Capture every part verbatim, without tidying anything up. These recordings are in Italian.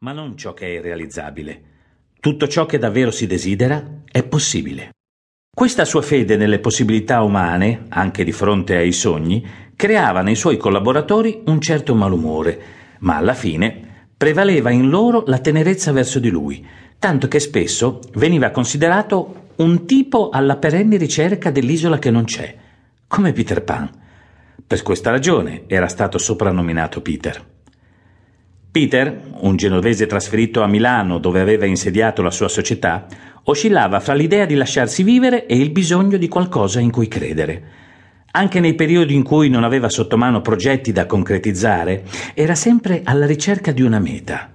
ma non ciò che è irrealizzabile. Tutto ciò che davvero si desidera è possibile. Questa sua fede nelle possibilità umane, anche di fronte ai sogni, creava nei suoi collaboratori un certo malumore, ma alla fine prevaleva in loro la tenerezza verso di lui, tanto che spesso veniva considerato un tipo alla perenne ricerca dell'isola che non c'è, come Peter Pan. Per questa ragione era stato soprannominato Peter. Peter, un genovese trasferito a Milano dove aveva insediato la sua società, oscillava fra l'idea di lasciarsi vivere e il bisogno di qualcosa in cui credere. Anche nei periodi in cui non aveva sotto mano progetti da concretizzare, era sempre alla ricerca di una meta.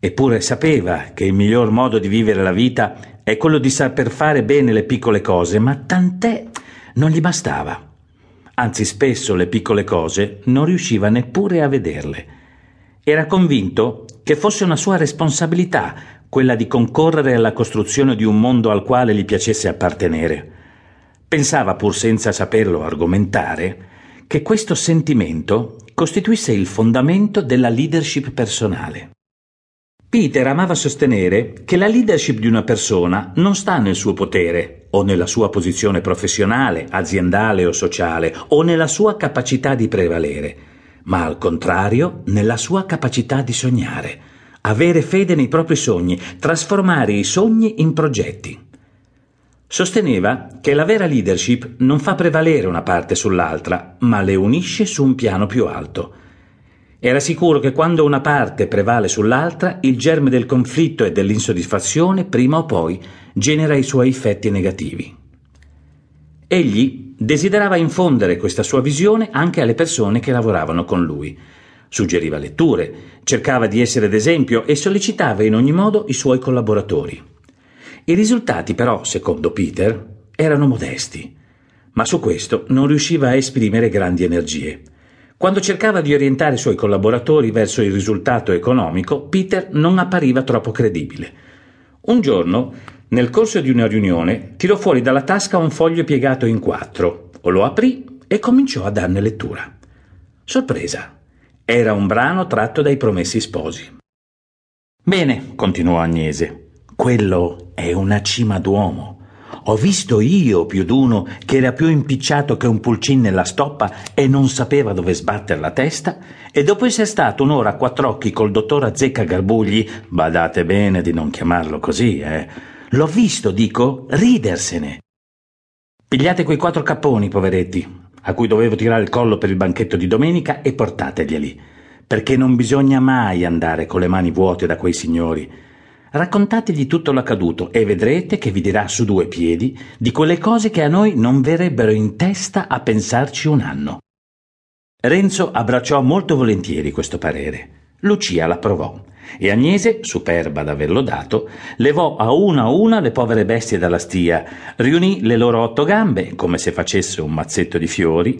Eppure sapeva che il miglior modo di vivere la vita è quello di saper fare bene le piccole cose, ma tant'è, non gli bastava. Anzi, spesso le piccole cose non riusciva neppure a vederle. Era convinto che fosse una sua responsabilità quella di concorrere alla costruzione di un mondo al quale gli piacesse appartenere. Pensava, pur senza saperlo argomentare, che questo sentimento costituisse il fondamento della leadership personale. Peter amava sostenere che la leadership di una persona non sta nel suo potere o nella sua posizione professionale, aziendale o sociale o nella sua capacità di prevalere, ma al contrario nella sua capacità di sognare, avere fede nei propri sogni, trasformare i sogni in progetti. Sosteneva che la vera leadership non fa prevalere una parte sull'altra, ma le unisce su un piano più alto. Era sicuro che quando una parte prevale sull'altra, il germe del conflitto e dell'insoddisfazione, prima o poi, genera i suoi effetti negativi. Egli desiderava infondere questa sua visione anche alle persone che lavoravano con lui. Suggeriva letture, cercava di essere d'esempio e sollecitava in ogni modo i suoi collaboratori. I risultati, però, secondo Peter, erano modesti, ma su questo non riusciva a esprimere grandi energie. Quando cercava di orientare i suoi collaboratori verso il risultato economico, Peter non appariva troppo credibile. Un giorno, nel corso di una riunione, tirò fuori dalla tasca un foglio piegato in quattro, lo aprì e cominciò a darne lettura. Sorpresa, era un brano tratto dai Promessi Sposi. «Bene», continuò Agnese, «quello è una cima d'uomo. Ho visto io più d'uno che era più impicciato che un pulcin nella stoppa e non sapeva dove sbatter la testa, e dopo essere stato un'ora a quattr'occhi col dottor Azzecca Garbugli, badate bene di non chiamarlo così, eh, l'ho visto, dico, ridersene. Pigliate quei quattro capponi, poveretti, a cui dovevo tirare il collo per il banchetto di domenica, e portateglieli, perché non bisogna mai andare con le mani vuote da quei signori. Raccontategli tutto l'accaduto e vedrete che vi dirà su due piedi di quelle cose che a noi non verrebbero in testa a pensarci un anno». Renzo abbracciò molto volentieri questo parere. Lucia l'approvò e Agnese, superba d'averlo dato, levò a una a una le povere bestie dalla stia, riunì le loro otto gambe come se facesse un mazzetto di fiori,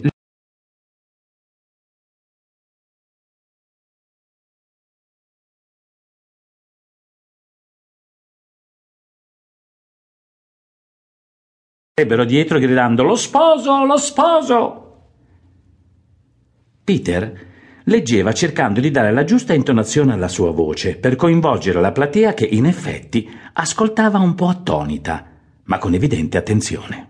ebbero dietro gridando «Lo sposo! Lo sposo!». Peter leggeva cercando di dare la giusta intonazione alla sua voce per coinvolgere la platea che in effetti ascoltava un po' attonita, ma con evidente attenzione.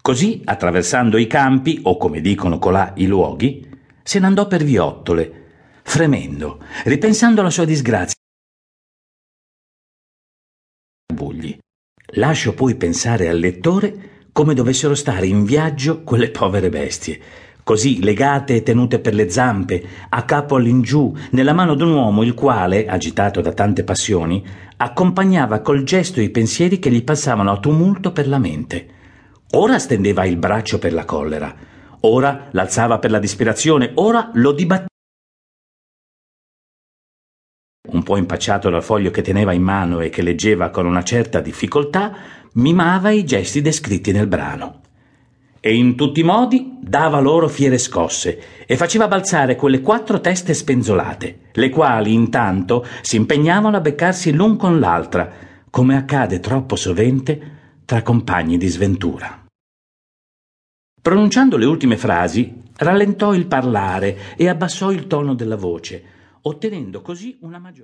Così, attraversando i campi, o come dicono colà i luoghi, se ne andò per Viottole, fremendo, ripensando alla sua disgrazia. Lascio poi pensare al lettore come dovessero stare in viaggio quelle povere bestie, così legate e tenute per le zampe, a capo all'ingiù, nella mano d'un uomo il quale, agitato da tante passioni, accompagnava col gesto i pensieri che gli passavano a tumulto per la mente. Ora stendeva il braccio per la collera, ora l'alzava per la disperazione, ora lo dibatteva. Un po' impacciato dal foglio che teneva in mano e che leggeva con una certa difficoltà, mimava i gesti descritti nel brano. E in tutti i modi dava loro fiere scosse e faceva balzare quelle quattro teste spenzolate, le quali intanto si impegnavano a beccarsi l'un con l'altra, come accade troppo sovente tra compagni di sventura. Pronunciando le ultime frasi, rallentò il parlare e abbassò il tono della voce, ottenendo così una maggiore